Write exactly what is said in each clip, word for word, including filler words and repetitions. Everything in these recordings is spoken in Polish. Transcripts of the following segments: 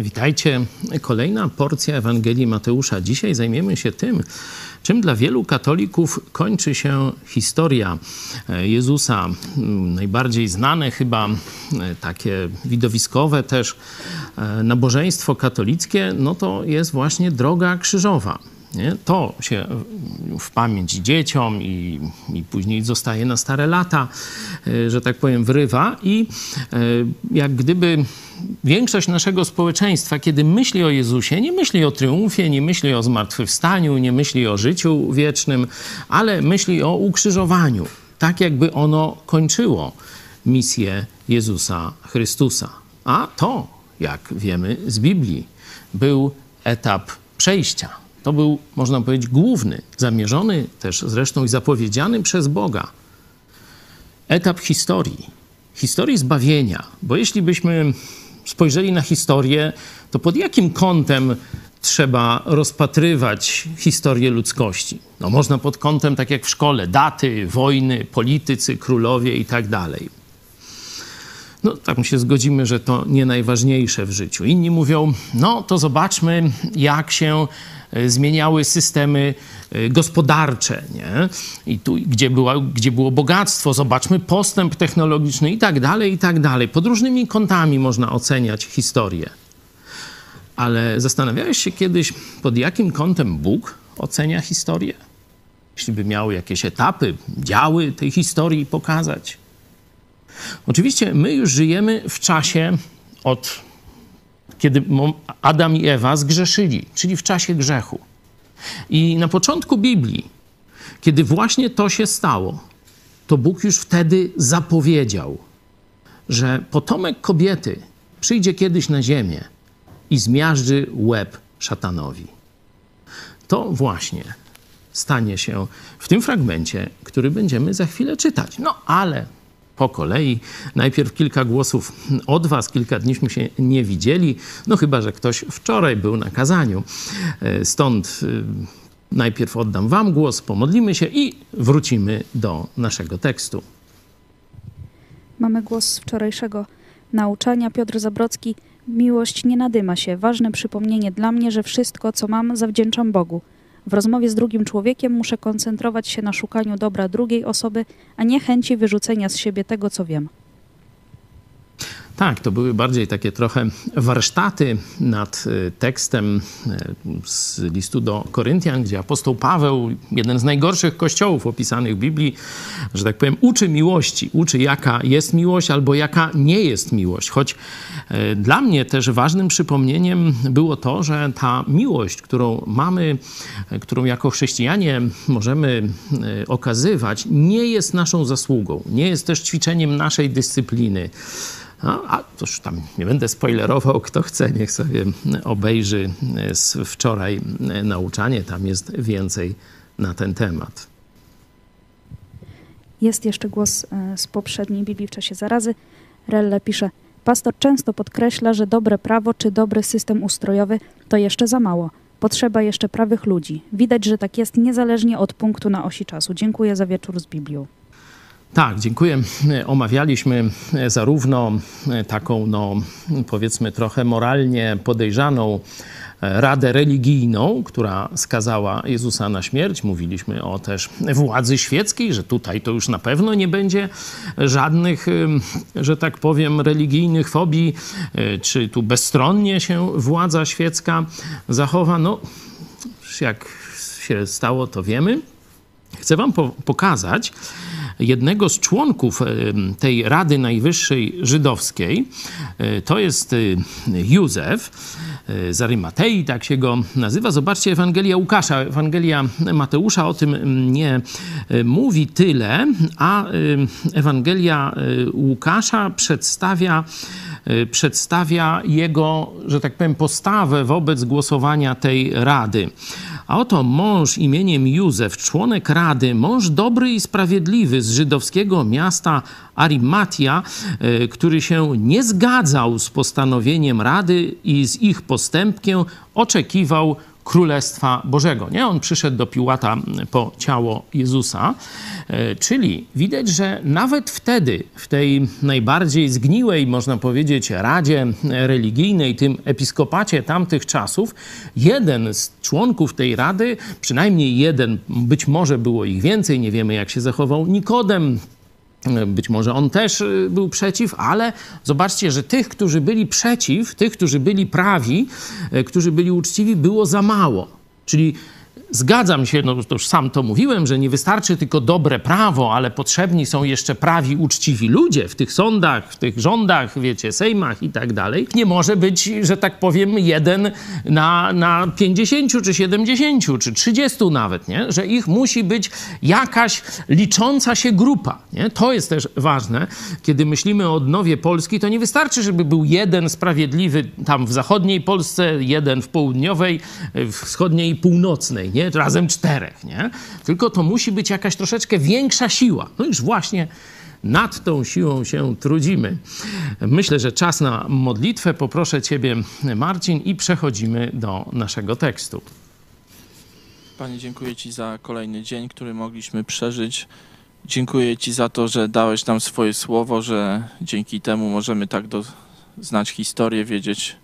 Witajcie. Kolejna porcja Ewangelii Mateusza. Dzisiaj zajmiemy się tym, czym dla wielu katolików kończy się historia Jezusa. Najbardziej znane chyba, takie widowiskowe też nabożeństwo katolickie, no to jest właśnie Droga Krzyżowa. Nie? To się w pamięć dzieciom i, i później zostaje na stare lata, że tak powiem, wrywa i jak gdyby większość naszego społeczeństwa, kiedy myśli o Jezusie, nie myśli o triumfie, nie myśli o zmartwychwstaniu, nie myśli o życiu wiecznym, ale myśli o ukrzyżowaniu, tak jakby ono kończyło misję Jezusa Chrystusa. A to, jak wiemy z Biblii, był etap przejścia. To był, można powiedzieć, główny, zamierzony też zresztą i zapowiedziany przez Boga etap historii, historii zbawienia. Bo jeśli byśmy spojrzeli na historię, to pod jakim kątem trzeba rozpatrywać historię ludzkości? No można pod kątem, tak jak w szkole, daty, wojny, politycy, królowie i tak dalej. No tak się zgodzimy, że to nie najważniejsze w życiu. Inni mówią, no to zobaczmy, jak się zmieniały systemy gospodarcze, nie? I tu, gdzie, była, gdzie było bogactwo, zobaczmy postęp technologiczny i tak dalej, i tak dalej. Pod różnymi kątami można oceniać historię. Ale zastanawiałeś się kiedyś, pod jakim kątem Bóg ocenia historię? Jeśli by miał jakieś etapy, działy tej historii pokazać. Oczywiście my już żyjemy w czasie od kiedy Adam i Ewa zgrzeszyli, czyli w czasie grzechu. I na początku Biblii, kiedy właśnie to się stało, to Bóg już wtedy zapowiedział, że potomek kobiety przyjdzie kiedyś na ziemię i zmiażdży łeb szatanowi. To właśnie stanie się w tym fragmencie, który będziemy za chwilę czytać. No ale po kolei. Najpierw kilka głosów od was. Kilka dniśmy się nie widzieli. No chyba, że ktoś wczoraj był na kazaniu. Stąd najpierw oddam wam głos, pomodlimy się i wrócimy do naszego tekstu. Mamy głos z wczorajszego nauczania. Piotr Zabrocki. Miłość nie nadyma się. Ważne przypomnienie dla mnie, że wszystko, co mam, zawdzięczam Bogu. W rozmowie z drugim człowiekiem muszę koncentrować się na szukaniu dobra drugiej osoby, a nie chęci wyrzucenia z siebie tego, co wiem. Tak, to były bardziej takie trochę warsztaty nad tekstem z listu do Koryntian, gdzie apostoł Paweł, jeden z najgorszych kościołów opisanych w Biblii, że tak powiem, uczy miłości. Uczy, jaka jest miłość albo jaka nie jest miłość. Choć dla mnie też ważnym przypomnieniem było to, że ta miłość, którą mamy, którą jako chrześcijanie możemy okazywać, nie jest naszą zasługą. Nie jest też ćwiczeniem naszej dyscypliny. No, a to już tam nie będę spoilerował, kto chce, niech sobie obejrzy z wczoraj nauczanie, tam jest więcej na ten temat. Jest jeszcze głos z poprzedniej Biblii w czasie zarazy. Relle pisze, pastor często podkreśla, że dobre prawo czy dobry system ustrojowy to jeszcze za mało. Potrzeba jeszcze prawych ludzi. Widać, że tak jest niezależnie od punktu na osi czasu. Dziękuję za wieczór z Biblią. Tak, dziękuję. Omawialiśmy zarówno taką, no powiedzmy trochę moralnie podejrzaną radę religijną, która skazała Jezusa na śmierć. Mówiliśmy o też władzy świeckiej, że tutaj to już na pewno nie będzie żadnych, że tak powiem, religijnych fobii, czy tu bezstronnie się władza świecka zachowa. No, jak się stało, to wiemy. Chcę wam po- pokazać jednego z członków tej Rady Najwyższej Żydowskiej. To jest Józef z Arymatei, tak się go nazywa. Zobaczcie Ewangelia Łukasza. Ewangelia Mateusza o tym nie mówi tyle, a Ewangelia Łukasza przedstawia, przedstawia jego, że tak powiem, postawę wobec głosowania tej Rady. A oto mąż imieniem Józef, członek Rady, mąż dobry i sprawiedliwy z żydowskiego miasta Arimatia, który się nie zgadzał z postanowieniem Rady i z ich postępkiem, oczekiwał Królestwa Bożego. Nie? On przyszedł do Piłata po ciało Jezusa. Czyli widać, że nawet wtedy, w tej najbardziej zgniłej, można powiedzieć, radzie religijnej, tym episkopacie tamtych czasów, jeden z członków tej rady, przynajmniej jeden, być może było ich więcej, nie wiemy jak się zachował Nikodem, być może on też był przeciw, ale zobaczcie, że tych, którzy byli przeciw, tych, którzy byli prawi, którzy byli uczciwi, było za mało. Czyli zgadzam się, no to już sam to mówiłem, że nie wystarczy tylko dobre prawo, ale potrzebni są jeszcze prawi, uczciwi ludzie w tych sądach, w tych rządach, wiecie, sejmach i tak dalej. Nie może być, że tak powiem, jeden na, na pięćdziesięciu, czy siedemdziesięciu, czy trzydziestu nawet, nie? Że ich musi być jakaś licząca się grupa, nie? To jest też ważne. Kiedy myślimy o odnowie Polski, to nie wystarczy, żeby był jeden sprawiedliwy tam w zachodniej Polsce, jeden w południowej, wschodniej i północnej, nie? Nie? Razem czterech, nie? Tylko to musi być jakaś troszeczkę większa siła. No już właśnie nad tą siłą się trudzimy. Myślę, że czas na modlitwę. Poproszę Ciebie, Marcin, i przechodzimy do naszego tekstu. Panie, dziękuję Ci za kolejny dzień, który mogliśmy przeżyć. Dziękuję Ci za to, że dałeś nam swoje słowo, że dzięki temu możemy tak znać historię, wiedzieć,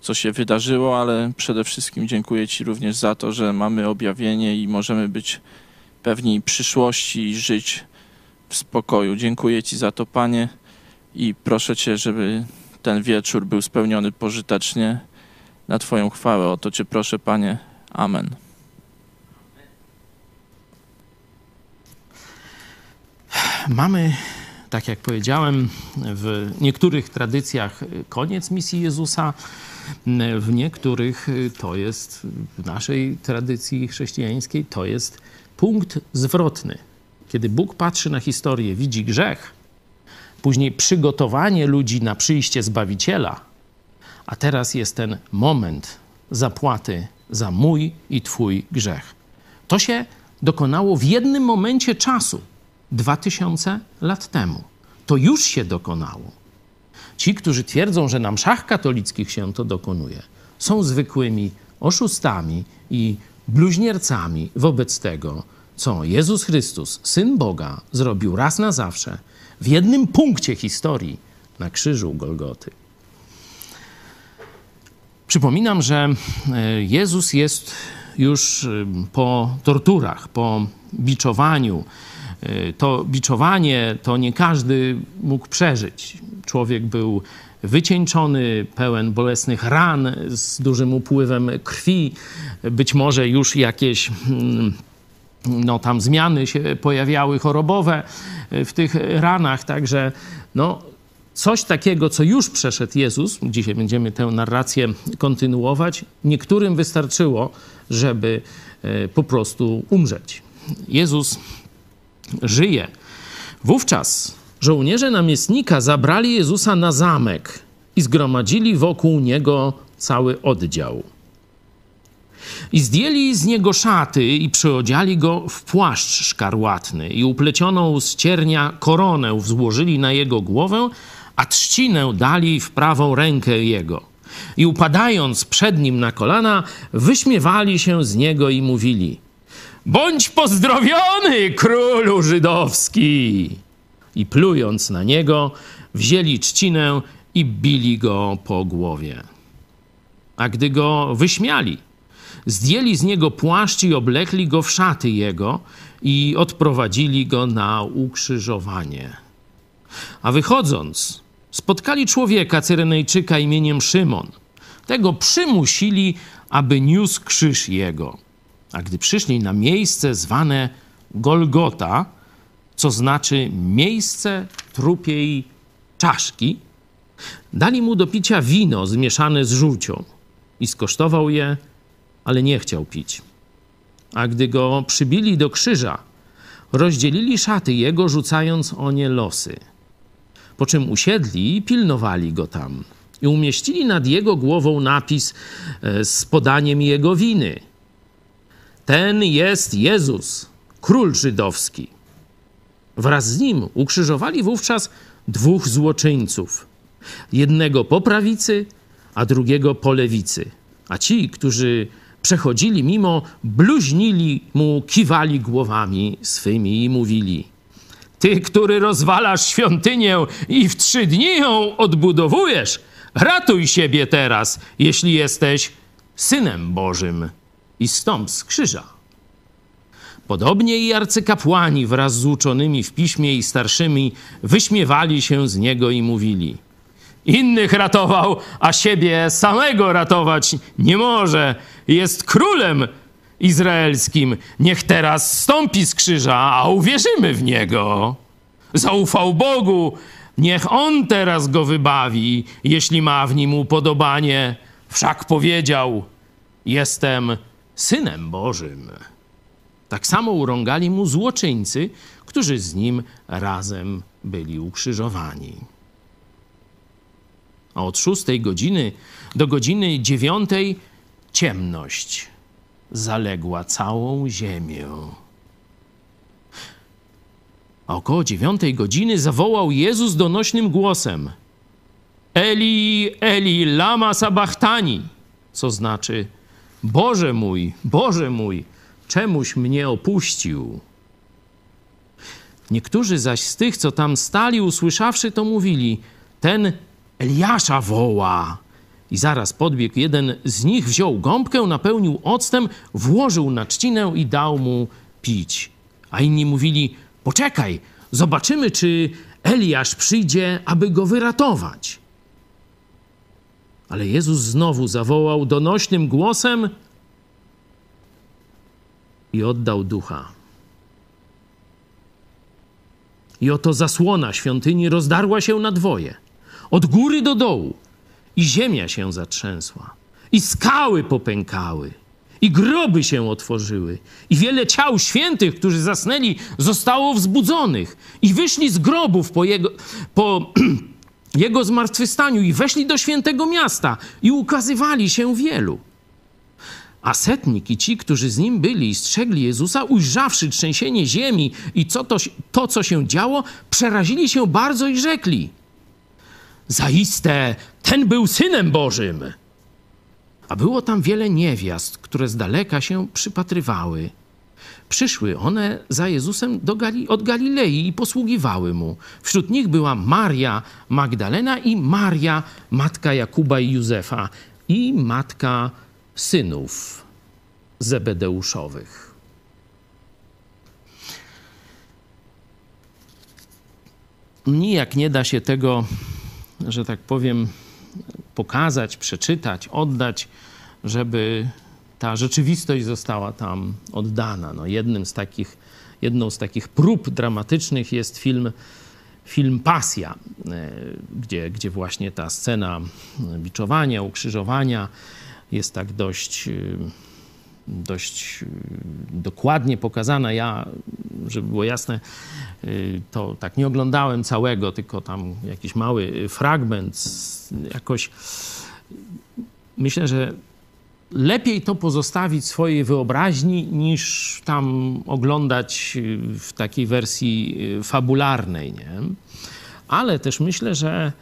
co się wydarzyło, ale przede wszystkim dziękuję Ci również za to, że mamy objawienie i możemy być pewni przyszłości i żyć w spokoju. Dziękuję Ci za to, Panie, i proszę Cię, żeby ten wieczór był spełniony pożytecznie na Twoją chwałę. O to Cię proszę, Panie. Amen. Mamy, tak jak powiedziałem, w niektórych tradycjach koniec misji Jezusa, w niektórych to jest, w naszej tradycji chrześcijańskiej, to jest punkt zwrotny. Kiedy Bóg patrzy na historię, widzi grzech, później przygotowanie ludzi na przyjście Zbawiciela, a teraz jest ten moment zapłaty za mój i Twój grzech. To się dokonało w jednym momencie czasu. Dwa tysiące lat temu. To już się dokonało. Ci, którzy twierdzą, że na mszach katolickich się to dokonuje, są zwykłymi oszustami i bluźniercami wobec tego, co Jezus Chrystus, Syn Boga, zrobił raz na zawsze w jednym punkcie historii na krzyżu Golgoty. Przypominam, że Jezus jest już po torturach, po biczowaniu. To biczowanie to nie każdy mógł przeżyć. Człowiek był wycieńczony, pełen bolesnych ran, z dużym upływem krwi. Być może już jakieś no, tam zmiany się pojawiały chorobowe w tych ranach. Także no, coś takiego, co już przeszedł Jezus, dzisiaj będziemy tę narrację kontynuować, niektórym wystarczyło, żeby po prostu umrzeć. Jezus żyje. Wówczas żołnierze namiestnika zabrali Jezusa na zamek i zgromadzili wokół niego cały oddział. I zdjęli z niego szaty i przyodziali go w płaszcz szkarłatny i uplecioną z ciernia koronę wzłożyli na jego głowę, a trzcinę dali w prawą rękę jego. I upadając przed nim na kolana, wyśmiewali się z niego i mówili: Bądź pozdrowiony, królu żydowski! I plując na niego, wzięli trzcinę i bili go po głowie. A gdy go wyśmiali, zdjęli z niego płaszcz i oblekli go w szaty jego i odprowadzili go na ukrzyżowanie. A wychodząc, spotkali człowieka Cyrenejczyka imieniem Szymon. Tego przymusili, aby niósł krzyż jego. A gdy przyszli na miejsce zwane Golgota, co znaczy miejsce trupiej czaszki, dali mu do picia wino zmieszane z żółcią i skosztował je, ale nie chciał pić. A gdy go przybili do krzyża, rozdzielili szaty jego, rzucając o nie losy. Po czym usiedli i pilnowali go tam i umieścili nad jego głową napis z podaniem jego winy. Ten jest Jezus, król żydowski. Wraz z nim ukrzyżowali wówczas dwóch złoczyńców. Jednego po prawicy, a drugiego po lewicy. A ci, którzy przechodzili mimo, bluźnili mu, kiwali głowami swymi i mówili: Ty, który rozwalasz świątynię i w trzy dni ją odbudowujesz, ratuj siebie teraz, jeśli jesteś Synem Bożym, i stąp z krzyża. Podobnie i arcykapłani wraz z uczonymi w piśmie i starszymi wyśmiewali się z niego i mówili: Innych ratował, a siebie samego ratować nie może. Jest królem izraelskim. Niech teraz zstąpi z krzyża, a uwierzymy w niego. Zaufał Bogu. Niech on teraz go wybawi, jeśli ma w nim upodobanie. Wszak powiedział: Jestem Synem Bożym. Tak samo urągali mu złoczyńcy, którzy z nim razem byli ukrzyżowani. A od szóstej godziny do godziny dziewiątej ciemność zaległa całą ziemię. A około dziewiątej godziny zawołał Jezus donośnym głosem: Eli, Eli, lama sabachtani, co znaczy: Boże mój, Boże mój, czemuś mnie opuścił? Niektórzy zaś z tych, co tam stali, usłyszawszy to, mówili: Ten Eliasza woła. I zaraz podbiegł jeden z nich, wziął gąbkę, napełnił octem, włożył na trzcinę i dał mu pić. A inni mówili: Poczekaj, zobaczymy, czy Eliasz przyjdzie, aby go wyratować. Ale Jezus znowu zawołał donośnym głosem i oddał ducha. I oto zasłona świątyni rozdarła się na dwoje, od góry do dołu, i ziemia się zatrzęsła, i skały popękały, i groby się otworzyły, i wiele ciał świętych, którzy zasnęli, zostało wzbudzonych, i wyszli z grobów po jego, po jego zmartwychwstaniu, i weszli do świętego miasta, i ukazywali się wielu. A setnik i ci, którzy z nim byli i strzegli Jezusa, ujrzawszy trzęsienie ziemi i co to, to, co się działo, przerazili się bardzo i rzekli: Zaiste, ten był Synem Bożym. A było tam wiele niewiast, które z daleka się przypatrywały. Przyszły one za Jezusem do Gali- od Galilei i posługiwały mu. Wśród nich była Maria Magdalena i Maria, matka Jakuba i Józefa, i matka synów zebedeuszowych. Nijak nie da się tego, że tak powiem, pokazać, przeczytać, oddać, żeby ta rzeczywistość została tam oddana. No, jednym z takich, jedną z takich prób dramatycznych jest film, film Pasja, gdzie, gdzie właśnie ta scena biczowania, ukrzyżowania jest tak dość, dość dokładnie pokazana. Ja, żeby było jasne, to tak nie oglądałem całego, tylko tam jakiś mały fragment. Jakoś myślę, że lepiej to pozostawić swojej wyobraźni, niż tam oglądać w takiej wersji fabularnej, nie? Ale też myślę, że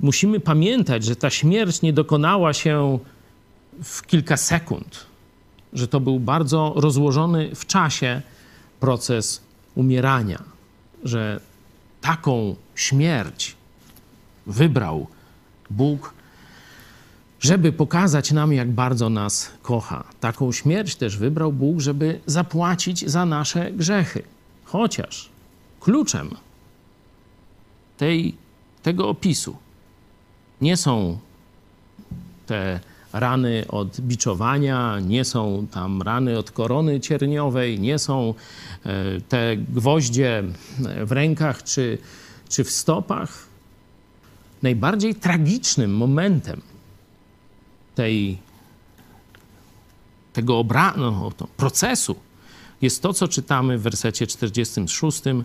musimy pamiętać, że ta śmierć nie dokonała się w kilka sekund, że to był bardzo rozłożony w czasie proces umierania, że taką śmierć wybrał Bóg, żeby pokazać nam, jak bardzo nas kocha. Taką śmierć też wybrał Bóg, żeby zapłacić za nasze grzechy. Chociaż kluczem tej, tego opisu nie są te rany od biczowania, nie są tam rany od korony cierniowej, nie są te gwoździe w rękach czy, czy w stopach. Najbardziej tragicznym momentem tej, tego obra- no, to procesu jest to, co czytamy w wersecie czterdziestym szóstym,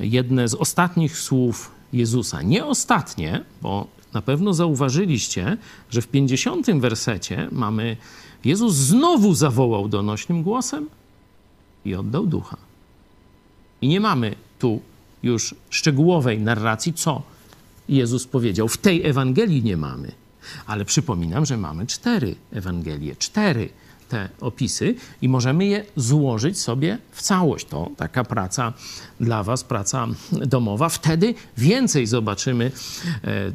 jedne z ostatnich słów Jezusa. Nie ostatnie, bo na pewno zauważyliście, że w pięćdziesiątym wersecie mamy: Jezus znowu zawołał donośnym głosem i oddał ducha. I nie mamy tu już szczegółowej narracji, co Jezus powiedział. W tej Ewangelii nie mamy. Ale przypominam, że mamy cztery Ewangelie, cztery te opisy i możemy je złożyć sobie w całość. To taka praca dla was, praca domowa. Wtedy więcej zobaczymy,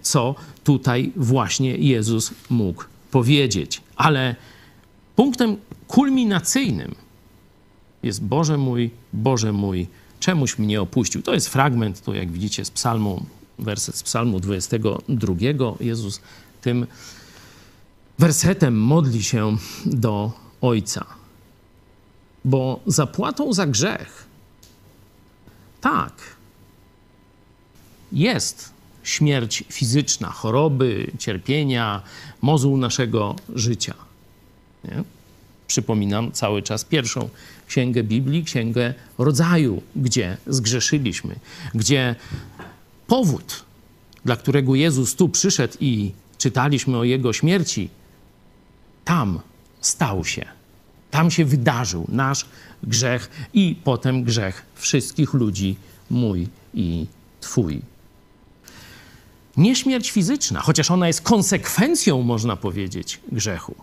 co tutaj właśnie Jezus mógł powiedzieć. Ale punktem kulminacyjnym jest: Boże mój, Boże mój, czemuś mnie opuścił. To jest fragment, to jak widzicie, z psalmu, werset z psalmu dwudziestego drugiego. Jezus tym wersetem modli się do Ojca. Bo zapłatą za grzech, tak, jest śmierć fizyczna, choroby, cierpienia, mozół naszego życia. Nie? Przypominam cały czas pierwszą księgę Biblii, Księgę Rodzaju, gdzie zgrzeszyliśmy, gdzie powód, dla którego Jezus tu przyszedł i czytaliśmy o Jego śmierci, tam stał się. Tam się wydarzył nasz grzech i potem grzech wszystkich ludzi, mój i twój. Nie śmierć fizyczna, chociaż ona jest konsekwencją, można powiedzieć, grzechu.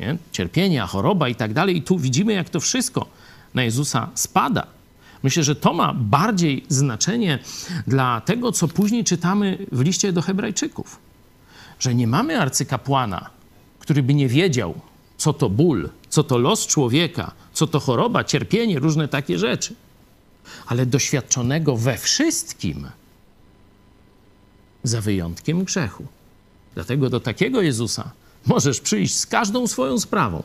Nie? Cierpienia, choroba i tak dalej. I tu widzimy, jak to wszystko na Jezusa spada. Myślę, że to ma bardziej znaczenie dla tego, co później czytamy w liście do Hebrajczyków. Że nie mamy arcykapłana, który by nie wiedział, co to ból, co to los człowieka, co to choroba, cierpienie, różne takie rzeczy. Ale doświadczonego we wszystkim, za wyjątkiem grzechu. Dlatego do takiego Jezusa możesz przyjść z każdą swoją sprawą,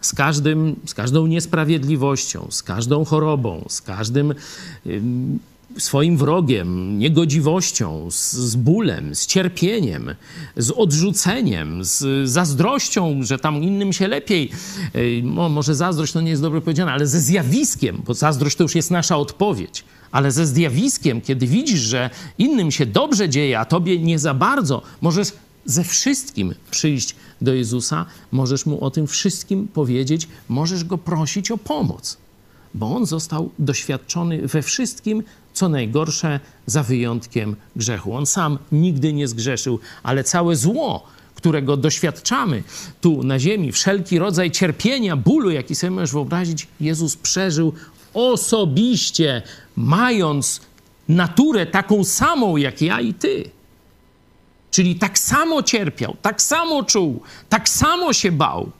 z, każdym, z każdą niesprawiedliwością, z każdą chorobą, z każdym ym, swoim wrogiem, niegodziwością, z, z bólem, z cierpieniem, z odrzuceniem, z zazdrością, że tam innym się lepiej, yy, może zazdrość to nie jest dobrze powiedziane, ale ze zjawiskiem, bo zazdrość to już jest nasza odpowiedź, ale ze zjawiskiem, kiedy widzisz, że innym się dobrze dzieje, a tobie nie za bardzo, możesz ze wszystkim przyjść do Jezusa, możesz Mu o tym wszystkim powiedzieć, możesz Go prosić o pomoc, bo On został doświadczony we wszystkim, co najgorsze, za wyjątkiem grzechu. On sam nigdy nie zgrzeszył, ale całe zło, którego doświadczamy tu na ziemi, wszelki rodzaj cierpienia, bólu, jaki sobie możesz wyobrazić, Jezus przeżył osobiście, mając naturę taką samą jak ja i ty. Czyli tak samo cierpiał, tak samo czuł, tak samo się bał,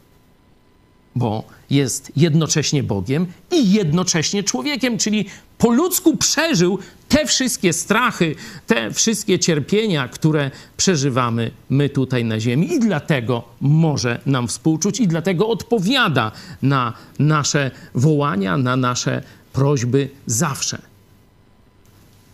bo jest jednocześnie Bogiem i jednocześnie człowiekiem, czyli po ludzku przeżył te wszystkie strachy, te wszystkie cierpienia, które przeżywamy my tutaj na ziemi i dlatego może nam współczuć i dlatego odpowiada na nasze wołania, na nasze prośby zawsze.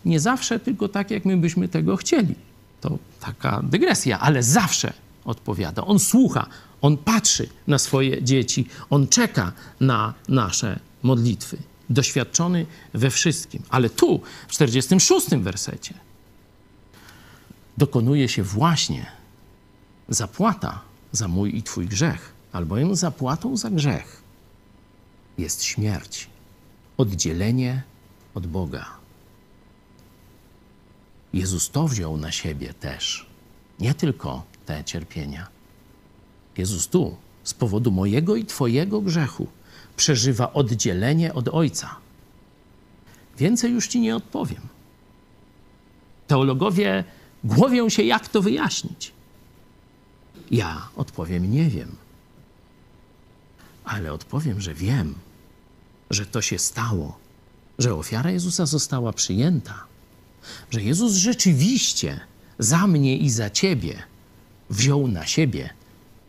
Nie zawsze, tylko tak, jak my byśmy tego chcieli. To taka dygresja, ale zawsze odpowiada. On słucha, on patrzy na swoje dzieci, on czeka na nasze modlitwy. Doświadczony we wszystkim. Ale tu, w czterdziestym szóstym wersecie, dokonuje się właśnie zapłata za mój i twój grzech, albowiem zapłatą za grzech jest śmierć, oddzielenie od Boga. Jezus to wziął na siebie też, nie tylko te cierpienia. Jezus tu z powodu mojego i twojego grzechu przeżywa oddzielenie od Ojca. Więcej już ci nie odpowiem. Teologowie głowią się, jak to wyjaśnić. Ja odpowiem, nie wiem. Ale odpowiem, że wiem, że to się stało, że ofiara Jezusa została przyjęta. Że Jezus rzeczywiście za mnie i za ciebie wziął na siebie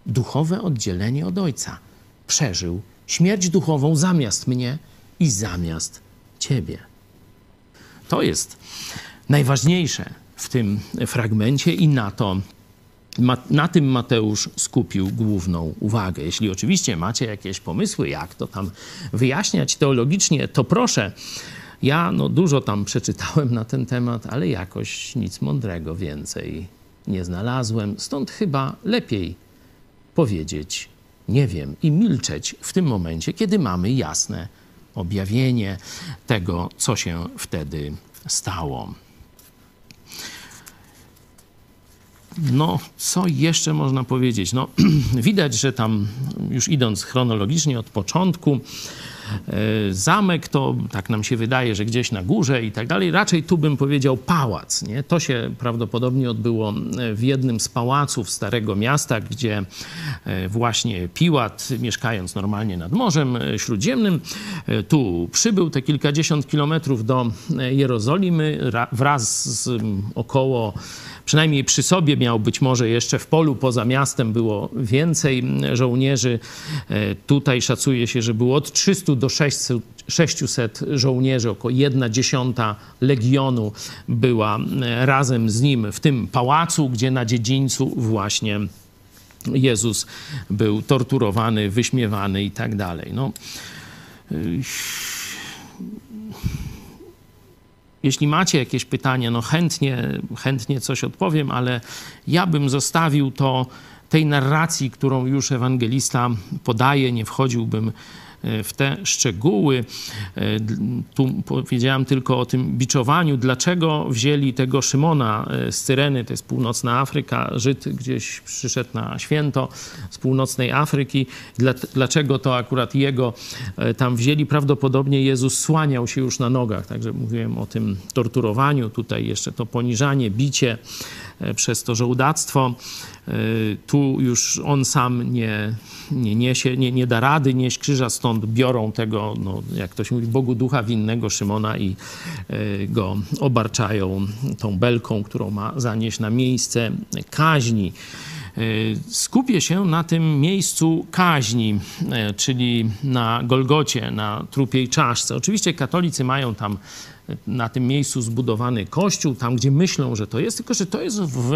duchowe oddzielenie od Ojca. Przeżył śmierć duchową zamiast mnie i zamiast ciebie. To jest najważniejsze w tym fragmencie i na to, na tym Mateusz skupił główną uwagę. Jeśli oczywiście macie jakieś pomysły, jak to tam wyjaśniać teologicznie, to proszę. Ja no, dużo tam przeczytałem na ten temat, ale jakoś nic mądrego więcej nie znalazłem. Stąd chyba lepiej powiedzieć nie wiem i milczeć w tym momencie, kiedy mamy jasne objawienie tego, co się wtedy stało. No, co jeszcze można powiedzieć? No, widać, że tam już idąc chronologicznie od początku, zamek to, tak nam się wydaje, że gdzieś na górze i tak dalej. Raczej tu bym powiedział pałac, nie? To się prawdopodobnie odbyło w jednym z pałaców Starego Miasta, gdzie właśnie Piłat, mieszkając normalnie nad Morzem Śródziemnym, tu przybył te kilkadziesiąt kilometrów do Jerozolimy wraz z około, przynajmniej przy sobie miał, być może jeszcze w polu poza miastem było więcej żołnierzy. Tutaj szacuje się, że było od trzystu do sześciuset żołnierzy, około jedna dziesiąta legionu była razem z nim w tym pałacu, gdzie na dziedzińcu właśnie Jezus był torturowany, wyśmiewany i tak dalej. No. Jeśli macie jakieś pytania, no chętnie, chętnie coś odpowiem, ale ja bym zostawił to tej narracji, którą już ewangelista podaje, nie wchodziłbym w te szczegóły. Tu powiedziałem tylko o tym biczowaniu. Dlaczego wzięli tego Szymona z Cyreny, to jest północna Afryka, Żyd gdzieś przyszedł na święto z północnej Afryki. Dlaczego to akurat jego tam wzięli? Prawdopodobnie Jezus słaniał się już na nogach, także mówiłem o tym torturowaniu. Tutaj jeszcze to poniżanie, bicie przez to żołdactwo. Tu już on sam nie, nie niesie, nie, nie da rady nieść krzyża, stąd biorą tego, no, jak ktoś mówi, Bogu ducha winnego Szymona i y, go obarczają tą belką, którą ma zanieść na miejsce kaźni. Y, skupię się na tym miejscu kaźni, y, czyli na Golgocie, na trupiej czaszce. Oczywiście katolicy mają tam na tym miejscu zbudowany kościół, tam gdzie myślą, że to jest, tylko że to jest w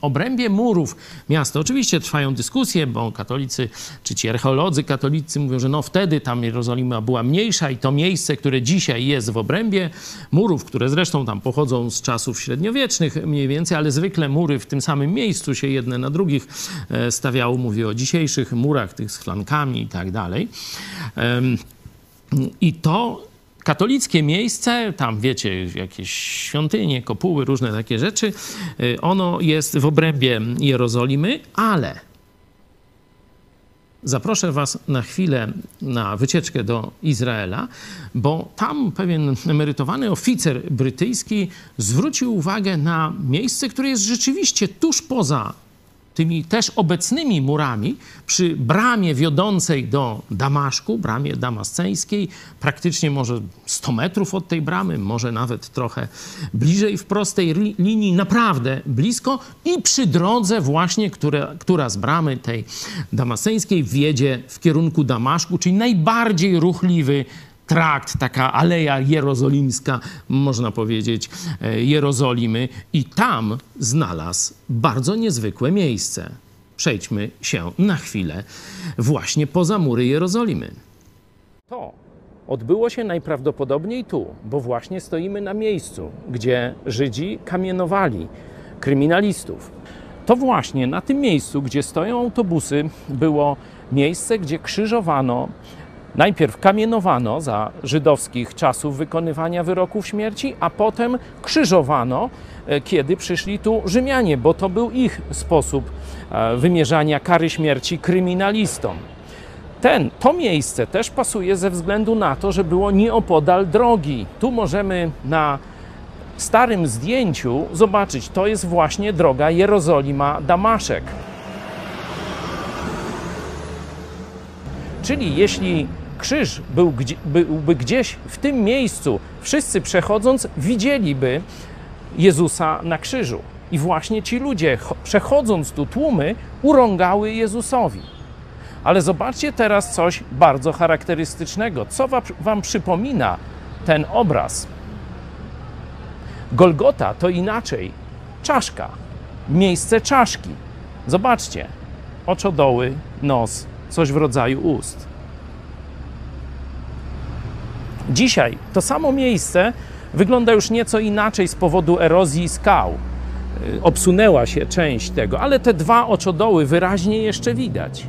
obrębie murów miasta. Oczywiście trwają dyskusje, bo katolicy, czy ci archeolodzy katolicy mówią, że no wtedy tam Jerozolima była mniejsza i to miejsce, które dzisiaj jest w obrębie murów, które zresztą tam pochodzą z czasów średniowiecznych mniej więcej, ale zwykle mury w tym samym miejscu się jedne na drugich stawiało, mówię o dzisiejszych murach, tych z flankami i tak dalej. I to katolickie miejsce, tam wiecie, jakieś świątynie, kopuły, różne takie rzeczy, ono jest w obrębie Jerozolimy, ale zaproszę was na chwilę na wycieczkę do Izraela, bo tam pewien emerytowany oficer brytyjski zwrócił uwagę na miejsce, które jest rzeczywiście tuż poza tymi też obecnymi murami, przy bramie wiodącej do Damaszku, bramie damasceńskiej, praktycznie może sto metrów od tej bramy, może nawet trochę bliżej, w prostej linii, naprawdę blisko i przy drodze właśnie, które, która z bramy tej damasceńskiej wiedzie w kierunku Damaszku, czyli najbardziej ruchliwy trakt, taka aleja jerozolimska, można powiedzieć, Jerozolimy, i tam znalazł bardzo niezwykłe miejsce. Przejdźmy się na chwilę właśnie poza mury Jerozolimy. To odbyło się najprawdopodobniej tu, bo właśnie stoimy na miejscu, gdzie Żydzi kamienowali kryminalistów. To właśnie na tym miejscu, gdzie stoją autobusy, było miejsce, gdzie krzyżowano. Najpierw kamienowano za żydowskich czasów wykonywania wyroków śmierci, a potem krzyżowano, kiedy przyszli tu Rzymianie, bo to był ich sposób wymierzania kary śmierci kryminalistom. Ten, to miejsce też pasuje ze względu na to, że było nieopodal drogi. Tu możemy na starym zdjęciu zobaczyć, to jest właśnie droga Jerozolima-Damaszek. Czyli jeśli krzyż był gdzie, byłby gdzieś w tym miejscu, wszyscy przechodząc widzieliby Jezusa na krzyżu. I właśnie ci ludzie, przechodząc tu tłumy, urągały Jezusowi. Ale zobaczcie teraz coś bardzo charakterystycznego. Co wam przypomina ten obraz? Golgota to inaczej czaszka, miejsce czaszki. Zobaczcie, oczodoły, nos, coś w rodzaju ust. Dzisiaj to samo miejsce wygląda już nieco inaczej z powodu erozji skał. Obsunęła się część tego, ale te dwa oczodoły wyraźnie jeszcze widać.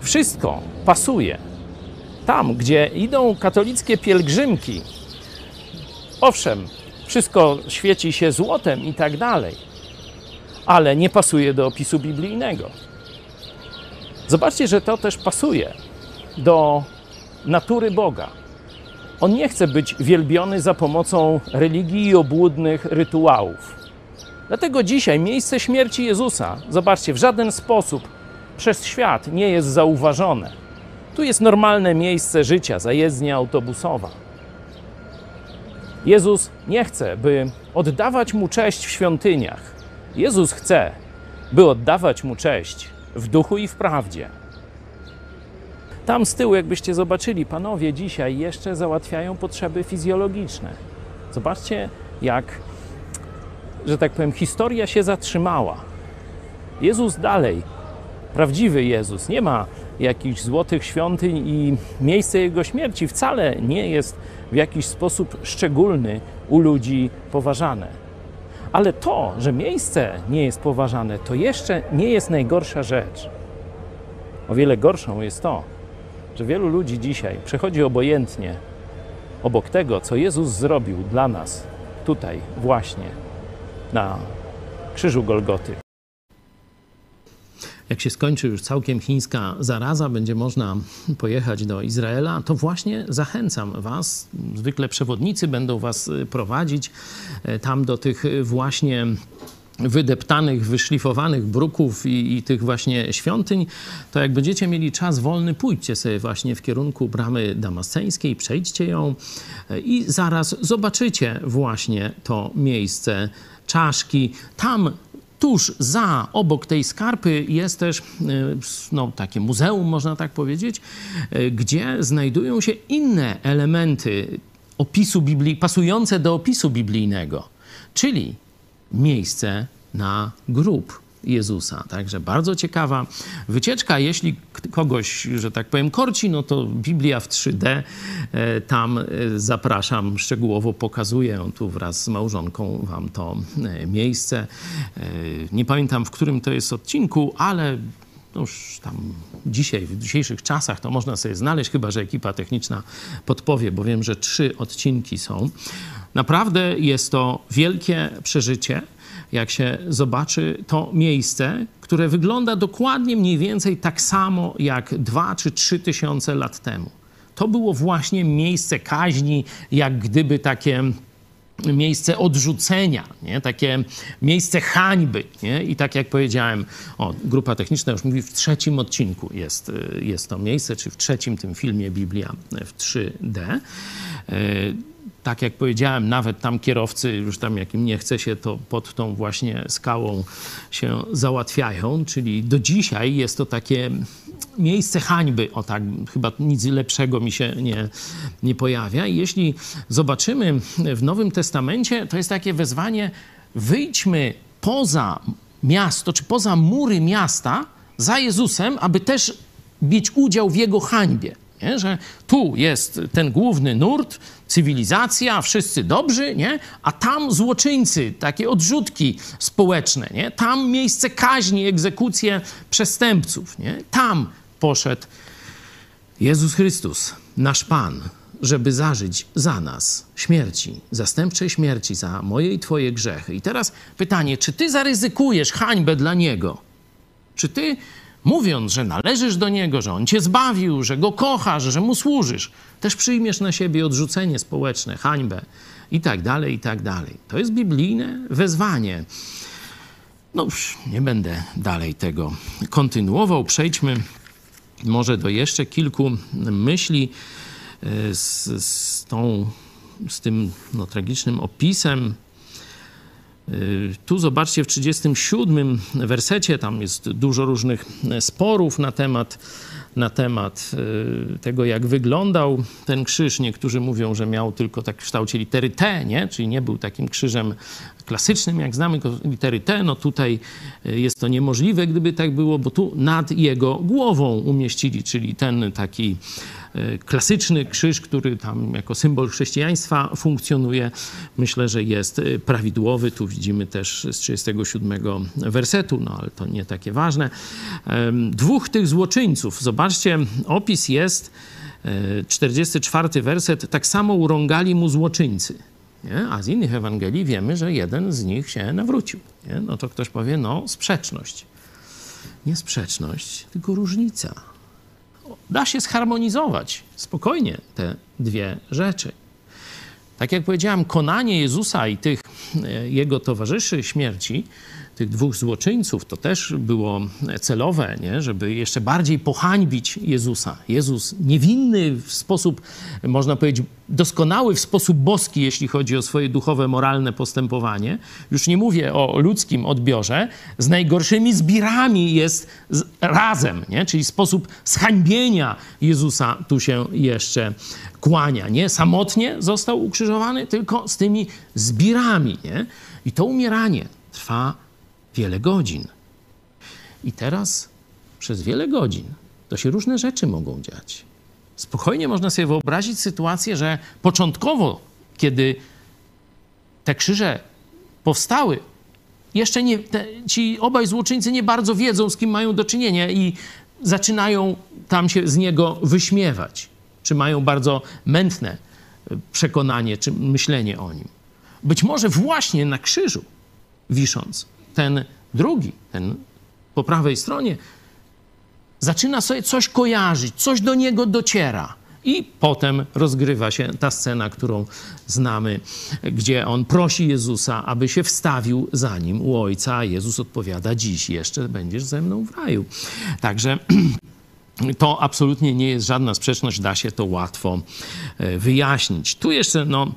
Wszystko pasuje. Tam, gdzie idą katolickie pielgrzymki, owszem, wszystko świeci się złotem i tak dalej, ale nie pasuje do opisu biblijnego. Zobaczcie, że to też pasuje do natury Boga. On nie chce być wielbiony za pomocą religii i obłudnych rytuałów. Dlatego dzisiaj miejsce śmierci Jezusa, zobaczcie, w żaden sposób przez świat nie jest zauważone. Tu jest normalne miejsce życia, zajezdnia autobusowa. Jezus nie chce, by oddawać Mu cześć w świątyniach. Jezus chce, by oddawać Mu cześć w duchu i w prawdzie. Tam z tyłu, jakbyście zobaczyli, panowie dzisiaj jeszcze załatwiają potrzeby fizjologiczne. Zobaczcie, jak, że tak powiem, historia się zatrzymała. Jezus dalej, prawdziwy Jezus, nie ma jakichś złotych świątyń i miejsce Jego śmierci wcale nie jest w jakiś sposób szczególny u ludzi poważane. Ale to, że miejsce nie jest poważane, to jeszcze nie jest najgorsza rzecz. O wiele gorszą jest to, że wielu ludzi dzisiaj przechodzi obojętnie obok tego, co Jezus zrobił dla nas tutaj właśnie na krzyżu Golgoty. Jak się skończy już całkiem chińska zaraza, będzie można pojechać do Izraela, to właśnie zachęcam Was. Zwykle przewodnicy będą Was prowadzić tam do tych właśnie wydeptanych, wyszlifowanych bruków i, i tych właśnie świątyń, to jak będziecie mieli czas wolny, pójdźcie sobie właśnie w kierunku Bramy Damasceńskiej, przejdźcie ją i zaraz zobaczycie właśnie to miejsce czaszki. Tam tuż za, obok tej skarpy jest też no, takie muzeum, można tak powiedzieć, gdzie znajdują się inne elementy opisu Biblii, pasujące do opisu biblijnego, czyli miejsce na grób Jezusa. Także bardzo ciekawa wycieczka. Jeśli kogoś, że tak powiem, korci, no to Biblia w trzy D, tam zapraszam, szczegółowo pokazuję tu wraz z małżonką Wam to miejsce. Nie pamiętam, w którym to jest odcinku, ale no już tam dzisiaj, w dzisiejszych czasach to można sobie znaleźć, chyba że ekipa techniczna podpowie, bo wiem, że trzy odcinki są. Naprawdę jest to wielkie przeżycie, jak się zobaczy to miejsce, które wygląda dokładnie mniej więcej tak samo jak dwa czy trzy tysiące lat temu. To było właśnie miejsce kaźni, jak gdyby takie miejsce odrzucenia, nie? Takie miejsce hańby. Nie? I tak jak powiedziałem, o, grupa techniczna już mówi, w trzecim odcinku jest, jest to miejsce, czy w trzecim tym filmie Biblia w trzy D. Tak jak powiedziałem, nawet tam kierowcy, już tam jakim nie chce się, to pod tą właśnie skałą się załatwiają. Czyli do dzisiaj jest to takie miejsce hańby. O tak, chyba nic lepszego mi się nie, nie pojawia. I jeśli zobaczymy w Nowym Testamencie, to jest takie wezwanie, wyjdźmy poza miasto, czy poza mury miasta za Jezusem, aby też mieć udział w Jego hańbie. Nie? Że tu jest ten główny nurt, cywilizacja, wszyscy dobrzy, nie? A tam złoczyńcy, takie odrzutki społeczne, nie? Tam miejsce kaźni, egzekucje przestępców, nie? Tam poszedł Jezus Chrystus, nasz Pan, żeby zażyć za nas śmierci, zastępczej śmierci, za moje i Twoje grzechy. I teraz pytanie, czy Ty zaryzykujesz hańbę dla Niego? Czy Ty, mówiąc, że należysz do Niego, że On cię zbawił, że Go kochasz, że Mu służysz, też przyjmiesz na siebie odrzucenie społeczne, hańbę i tak dalej, i tak dalej. To jest biblijne wezwanie. No już nie będę dalej tego kontynuował. Przejdźmy może do jeszcze kilku myśli z, z, tą, z tym no, tragicznym opisem. Tu zobaczcie w trzydziestym siódmym wersecie, tam jest dużo różnych sporów na temat, na temat tego, jak wyglądał ten krzyż. Niektórzy mówią, że miał tylko tak w kształcie litery T, nie? Czyli nie był takim krzyżem klasycznym, jak znamy litery T. No tutaj jest to niemożliwe, gdyby tak było, bo tu nad jego głową umieścili, czyli ten taki klasyczny krzyż, który tam jako symbol chrześcijaństwa funkcjonuje, myślę, że jest prawidłowy. Tu widzimy też z trzydziestego siódmego wersetu, no ale to nie takie ważne. Dwóch tych złoczyńców, zobaczcie, opis jest, czterdziesty czwarty werset, tak samo urągali mu złoczyńcy. nie? A z innych Ewangelii wiemy, że jeden z nich się nawrócił. Nie? No to ktoś powie, no sprzeczność. Nie sprzeczność, tylko różnica. Da się zharmonizować spokojnie te dwie rzeczy. Tak jak powiedziałem, konanie Jezusa i tych jego towarzyszy śmierci, tych dwóch złoczyńców, to też było celowe, nie? Żeby jeszcze bardziej pohańbić Jezusa. Jezus niewinny w sposób, można powiedzieć, doskonały, w sposób boski, jeśli chodzi o swoje duchowe, moralne postępowanie. Już nie mówię o ludzkim odbiorze. Z najgorszymi zbirami jest z, razem, nie? Czyli sposób zhańbienia Jezusa tu się jeszcze kłania. Nie? Samotnie został ukrzyżowany, tylko z tymi zbirami. Nie? I to umieranie trwa wiele godzin. I teraz przez wiele godzin to się różne rzeczy mogą dziać. Spokojnie można sobie wyobrazić sytuację, że początkowo, kiedy te krzyże powstały, jeszcze nie, te, ci obaj złoczyńcy nie bardzo wiedzą, z kim mają do czynienia i zaczynają tam się z niego wyśmiewać. Czy mają bardzo mętne przekonanie, czy myślenie o nim. Być może właśnie na krzyżu wisząc, ten drugi, ten po prawej stronie, zaczyna sobie coś kojarzyć, coś do niego dociera. I potem rozgrywa się ta scena, którą znamy, gdzie on prosi Jezusa, aby się wstawił za nim u Ojca, a Jezus odpowiada, dziś jeszcze będziesz ze mną w raju. Także to absolutnie nie jest żadna sprzeczność, da się to łatwo wyjaśnić. Tu jeszcze, no...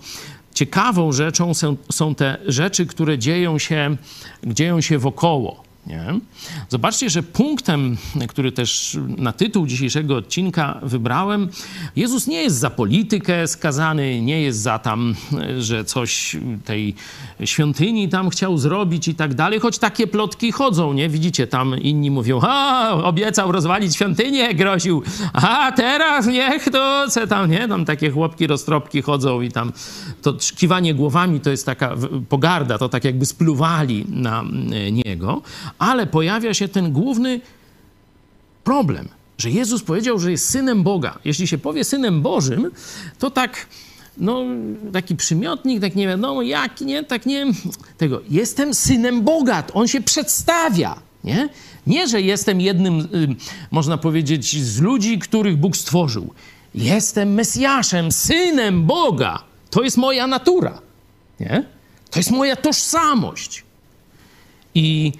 ciekawą rzeczą są te rzeczy, które dzieją się, dzieją się wokoło. Nie? Zobaczcie, że punktem, który też na tytuł dzisiejszego odcinka wybrałem, Jezus nie jest za politykę skazany, nie jest za tam, że coś tej świątyni tam chciał zrobić i tak dalej, choć takie plotki chodzą, nie? Widzicie, tam inni mówią, a obiecał rozwalić świątynię, groził, a teraz niech to, co tam, nie? Tam takie chłopki, roztropki chodzą i tam to kiwanie głowami to jest taka pogarda, to tak jakby spluwali na niego. Ale pojawia się ten główny problem, że Jezus powiedział, że jest Synem Boga. Jeśli się powie Synem Bożym, to tak, no, taki przymiotnik, tak nie wiadomo jak, nie, tak nie, tego, jestem Synem Boga, on się przedstawia, nie? Nie, że jestem jednym, można powiedzieć, z ludzi, których Bóg stworzył. Jestem Mesjaszem, Synem Boga, to jest moja natura, nie? To jest moja tożsamość. I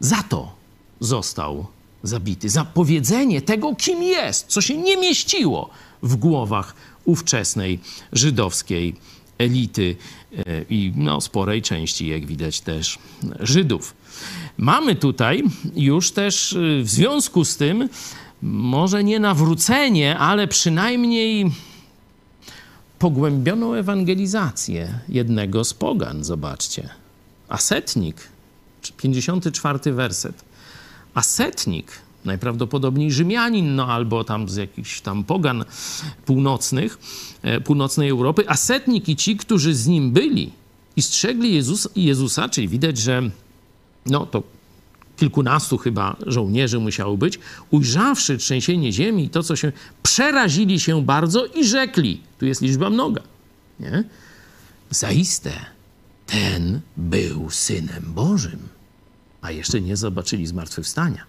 za to został zabity, za powiedzenie tego, kim jest, co się nie mieściło w głowach ówczesnej żydowskiej elity i no, sporej części, jak widać, też Żydów. Mamy tutaj już też w związku z tym, może nie nawrócenie, ale przynajmniej pogłębioną ewangelizację jednego z pogan, zobaczcie. Asetnik, pięćdziesiąty czwarty werset. A setnik, najprawdopodobniej Rzymianin, no albo tam z jakichś tam pogan północnych, północnej Europy, a setnik i ci, którzy z nim byli i strzegli Jezus, Jezusa, czyli widać, że no to kilkunastu chyba żołnierzy musiało być, ujrzawszy trzęsienie ziemi i to, co się... Przerazili się bardzo i rzekli, tu jest liczba mnoga, nie? Zaiste ten był Synem Bożym. A jeszcze nie zobaczyli zmartwychwstania.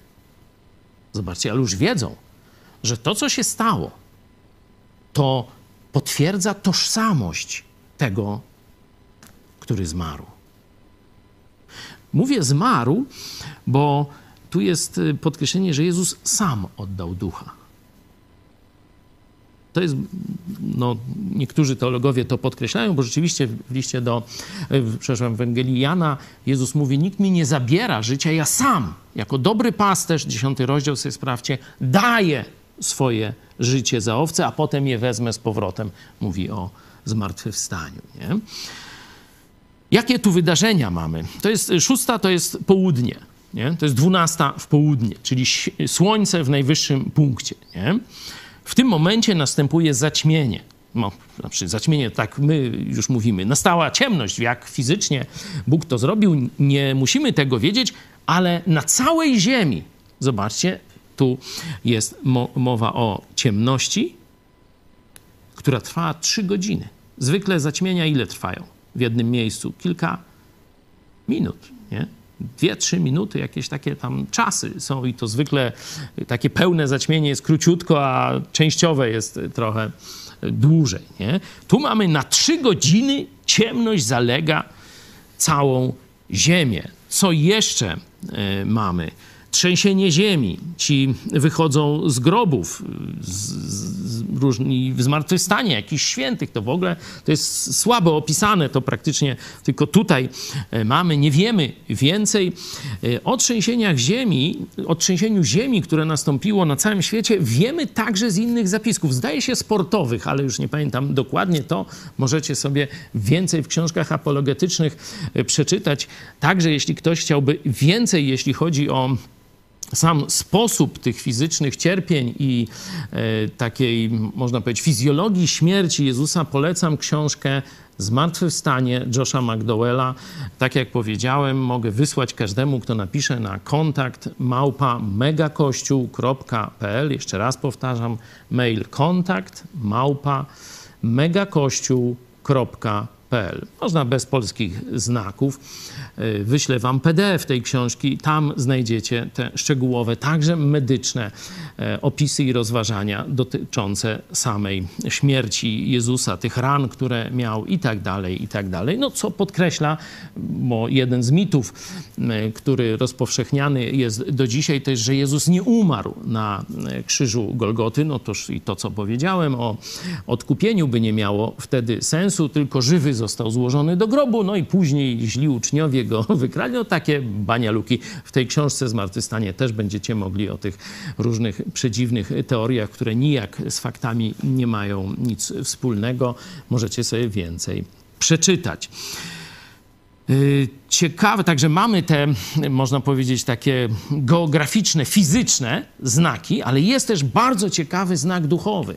Zobaczcie, ale już wiedzą, że to, co się stało, to potwierdza tożsamość tego, który zmarł. Mówię zmarł, bo tu jest podkreślenie, że Jezus sam oddał ducha. To jest, no, niektórzy teologowie to podkreślają, bo rzeczywiście w liście do, przepraszam, w Ewangelii Jana Jezus mówi, nikt mi nie zabiera życia, ja sam, jako dobry pasterz, dziesiąty rozdział sobie sprawdźcie, daję swoje życie za owce, a potem je wezmę z powrotem, mówi o zmartwychwstaniu, nie? Jakie tu wydarzenia mamy? To jest szósta, to jest południe, nie? To jest dwunasta w południe, czyli słońce w najwyższym punkcie, nie? W tym momencie następuje zaćmienie. No, znaczy zaćmienie, tak my już mówimy. Nastała ciemność, jak fizycznie Bóg to zrobił. Nie musimy tego wiedzieć, ale na całej ziemi, zobaczcie, tu jest mowa o ciemności, która trwa trzy godziny. Zwykle zaćmienia ile trwają? w jednym miejscu kilka minut, nie? Dwie, trzy minuty, jakieś takie tam czasy są i to zwykle takie pełne zaćmienie jest króciutko, a częściowe jest trochę dłużej, nie? Tu mamy na trzy godziny ciemność zalega całą ziemię. Co jeszcze mamy? Trzęsienie ziemi. Ci wychodzą z grobów, z, z, różni, w zmartwychwstanie jakichś świętych. To w ogóle to jest słabo opisane, to praktycznie tylko tutaj mamy. Nie wiemy więcej. O trzęsieniach ziemi, o trzęsieniu ziemi, które nastąpiło na całym świecie, wiemy także z innych zapisków. Zdaje się sportowych, ale już nie pamiętam dokładnie to. Możecie sobie więcej w książkach apologetycznych przeczytać. Także jeśli ktoś chciałby więcej, jeśli chodzi o sam sposób tych fizycznych cierpień i y, takiej, można powiedzieć, fizjologii śmierci Jezusa, polecam książkę Zmartwychwstanie Josha McDowella. Tak jak powiedziałem, mogę wysłać każdemu, kto napisze na kontakt małpa megakościół.pl. Jeszcze raz powtarzam, mail kontakt małpa megakościół.pl. Można bez polskich znaków. Wyślę wam P D F tej książki. Tam znajdziecie te szczegółowe, także medyczne opisy i rozważania dotyczące samej śmierci Jezusa, tych ran, które miał i tak dalej, i tak dalej. No co podkreśla, bo jeden z mitów, który rozpowszechniany jest do dzisiaj, to jest, że Jezus nie umarł na krzyżu Golgoty. No toż i to, co powiedziałem o odkupieniu, by nie miało wtedy sensu, tylko żywy został złożony do grobu, no i później źli uczniowie go wykradli. No takie banialuki. W tej książce Zmartwychwstanie też będziecie mogli o tych różnych przedziwnych teoriach, które nijak z faktami nie mają nic wspólnego, możecie sobie więcej przeczytać. Ciekawe, także mamy te, można powiedzieć, takie geograficzne, fizyczne znaki, ale jest też bardzo ciekawy znak duchowy.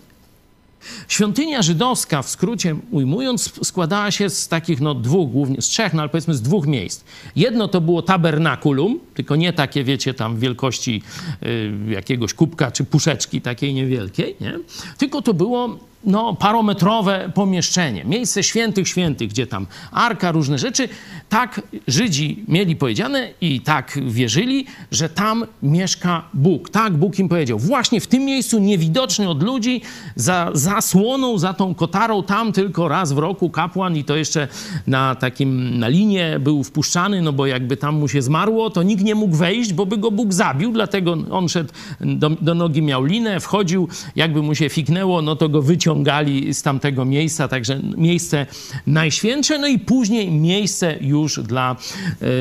Świątynia żydowska, w skrócie ujmując, składała się z takich no dwóch, głównie z trzech, no ale powiedzmy z dwóch miejsc. Jedno to było tabernakulum, tylko nie takie, wiecie, tam wielkości y, jakiegoś kubka czy puszeczki takiej niewielkiej, nie? Tylko to było no, parometrowe pomieszczenie, miejsce świętych świętych, gdzie tam arka, różne rzeczy. Tak Żydzi mieli powiedziane i tak wierzyli, że tam mieszka Bóg. Tak Bóg im powiedział. Właśnie w tym miejscu, niewidoczny od ludzi, za zasłoną, za tą kotarą, tam tylko raz w roku kapłan i to jeszcze na takim, na linie był wpuszczany, no bo jakby tam mu się zmarło, to nikt nie mógł wejść, bo by go Bóg zabił, dlatego on szedł, do, do nogi miał linę, wchodził, jakby mu się fiknęło, no to go wyciągnął. Ciągali z tamtego miejsca, także miejsce najświętsze, no i później miejsce już dla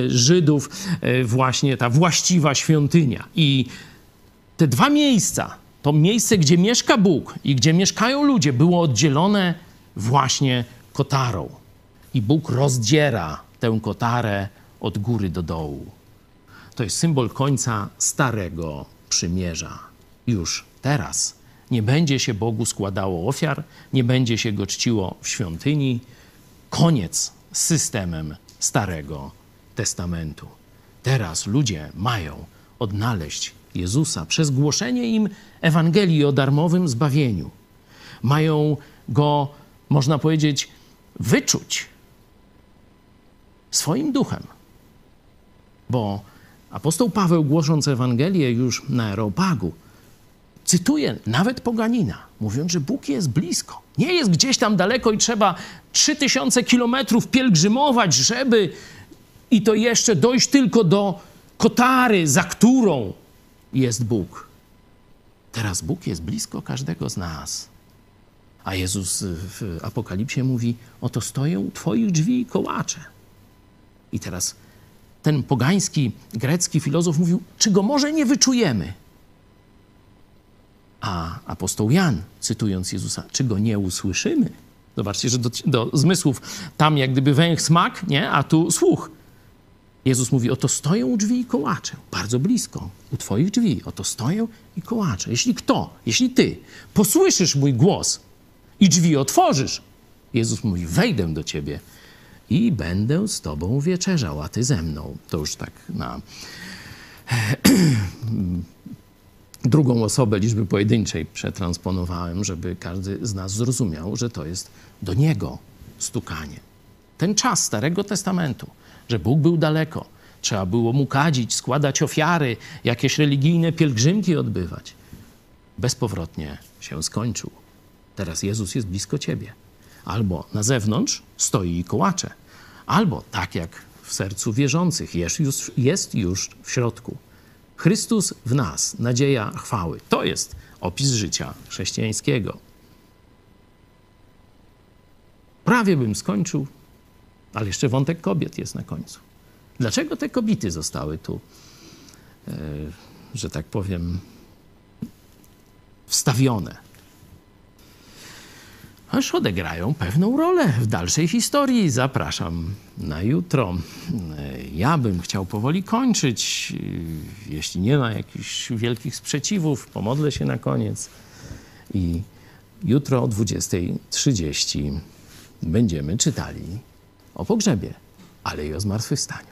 Żydów, właśnie ta właściwa świątynia. I te dwa miejsca, to miejsce, gdzie mieszka Bóg i gdzie mieszkają ludzie, było oddzielone właśnie kotarą. I Bóg rozdziera tę kotarę od góry do dołu. To jest symbol końca Starego Przymierza. Już teraz. Nie będzie się Bogu składało ofiar, nie będzie się Go czciło w świątyni. Koniec z systemem Starego Testamentu. Teraz ludzie mają odnaleźć Jezusa przez głoszenie im Ewangelii o darmowym zbawieniu. Mają Go, można powiedzieć, wyczuć swoim duchem. Bo apostoł Paweł, głosząc Ewangelię już na Areopagu, cytuję nawet poganina, mówiąc, że Bóg jest blisko. Nie jest gdzieś tam daleko i trzeba trzy tysiące kilometrów pielgrzymować, żeby i to jeszcze dojść tylko do kotary, za którą jest Bóg. Teraz Bóg jest blisko każdego z nas. A Jezus w Apokalipsie mówi, oto stoją u twoich drzwi i kołacze. I teraz ten pogański, grecki filozof mówił, czy go może nie wyczujemy? A apostoł Jan, cytując Jezusa, czy go nie usłyszymy? Zobaczcie, że do, do zmysłów tam jak gdyby węch smak, nie? A tu słuch. Jezus mówi, oto stoją u drzwi i kołaczę. Bardzo blisko, u twoich drzwi. Oto stoją i kołaczę. Jeśli kto, jeśli ty posłyszysz mój głos i drzwi otworzysz, Jezus mówi, wejdę do ciebie i będę z tobą wieczerzał, a ty ze mną. To już tak na drugą osobę liczby pojedynczej przetransponowałem, żeby każdy z nas zrozumiał, że to jest do Niego stukanie. ten czas Starego Testamentu, że Bóg był daleko, trzeba było mu kadzić, składać ofiary, jakieś religijne pielgrzymki odbywać, bezpowrotnie się skończył. Teraz Jezus jest blisko ciebie. Albo na zewnątrz stoi i kołacze, albo tak jak w sercu wierzących jest już, jest już w środku. Chrystus w nas, nadzieja chwały. To jest opis życia chrześcijańskiego. Prawie bym skończył, ale jeszcze wątek kobiet jest na końcu. Dlaczego te kobiety zostały tu, yy, że tak powiem, wstawione? Aż odegrają pewną rolę w dalszej historii. Zapraszam na jutro. Ja bym chciał powoli kończyć. Jeśli nie ma jakichś wielkich sprzeciwów, pomodlę się na koniec. I jutro o dwudziestej trzydzieści będziemy czytali o pogrzebie, ale i o zmartwychwstaniu.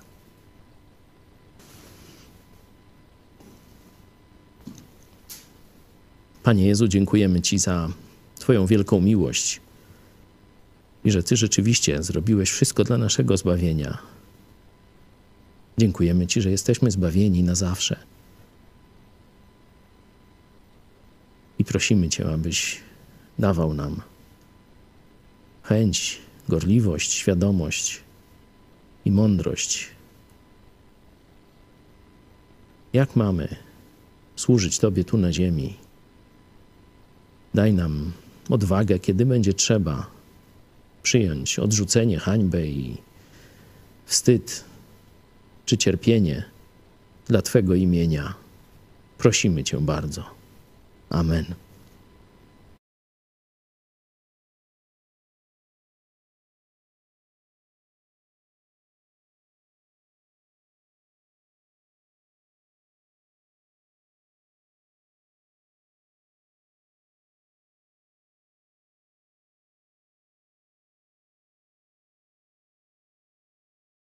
Panie Jezu, dziękujemy Ci za Twoją wielką miłość i że Ty rzeczywiście zrobiłeś wszystko dla naszego zbawienia. Dziękujemy Ci, że jesteśmy zbawieni na zawsze. I prosimy Cię, abyś dawał nam chęć, gorliwość, świadomość i mądrość. Jak mamy służyć Tobie tu na ziemi? Daj nam odwagę, kiedy będzie trzeba przyjąć odrzucenie, hańbę i wstyd czy cierpienie dla Twego imienia. Prosimy Cię bardzo. Amen.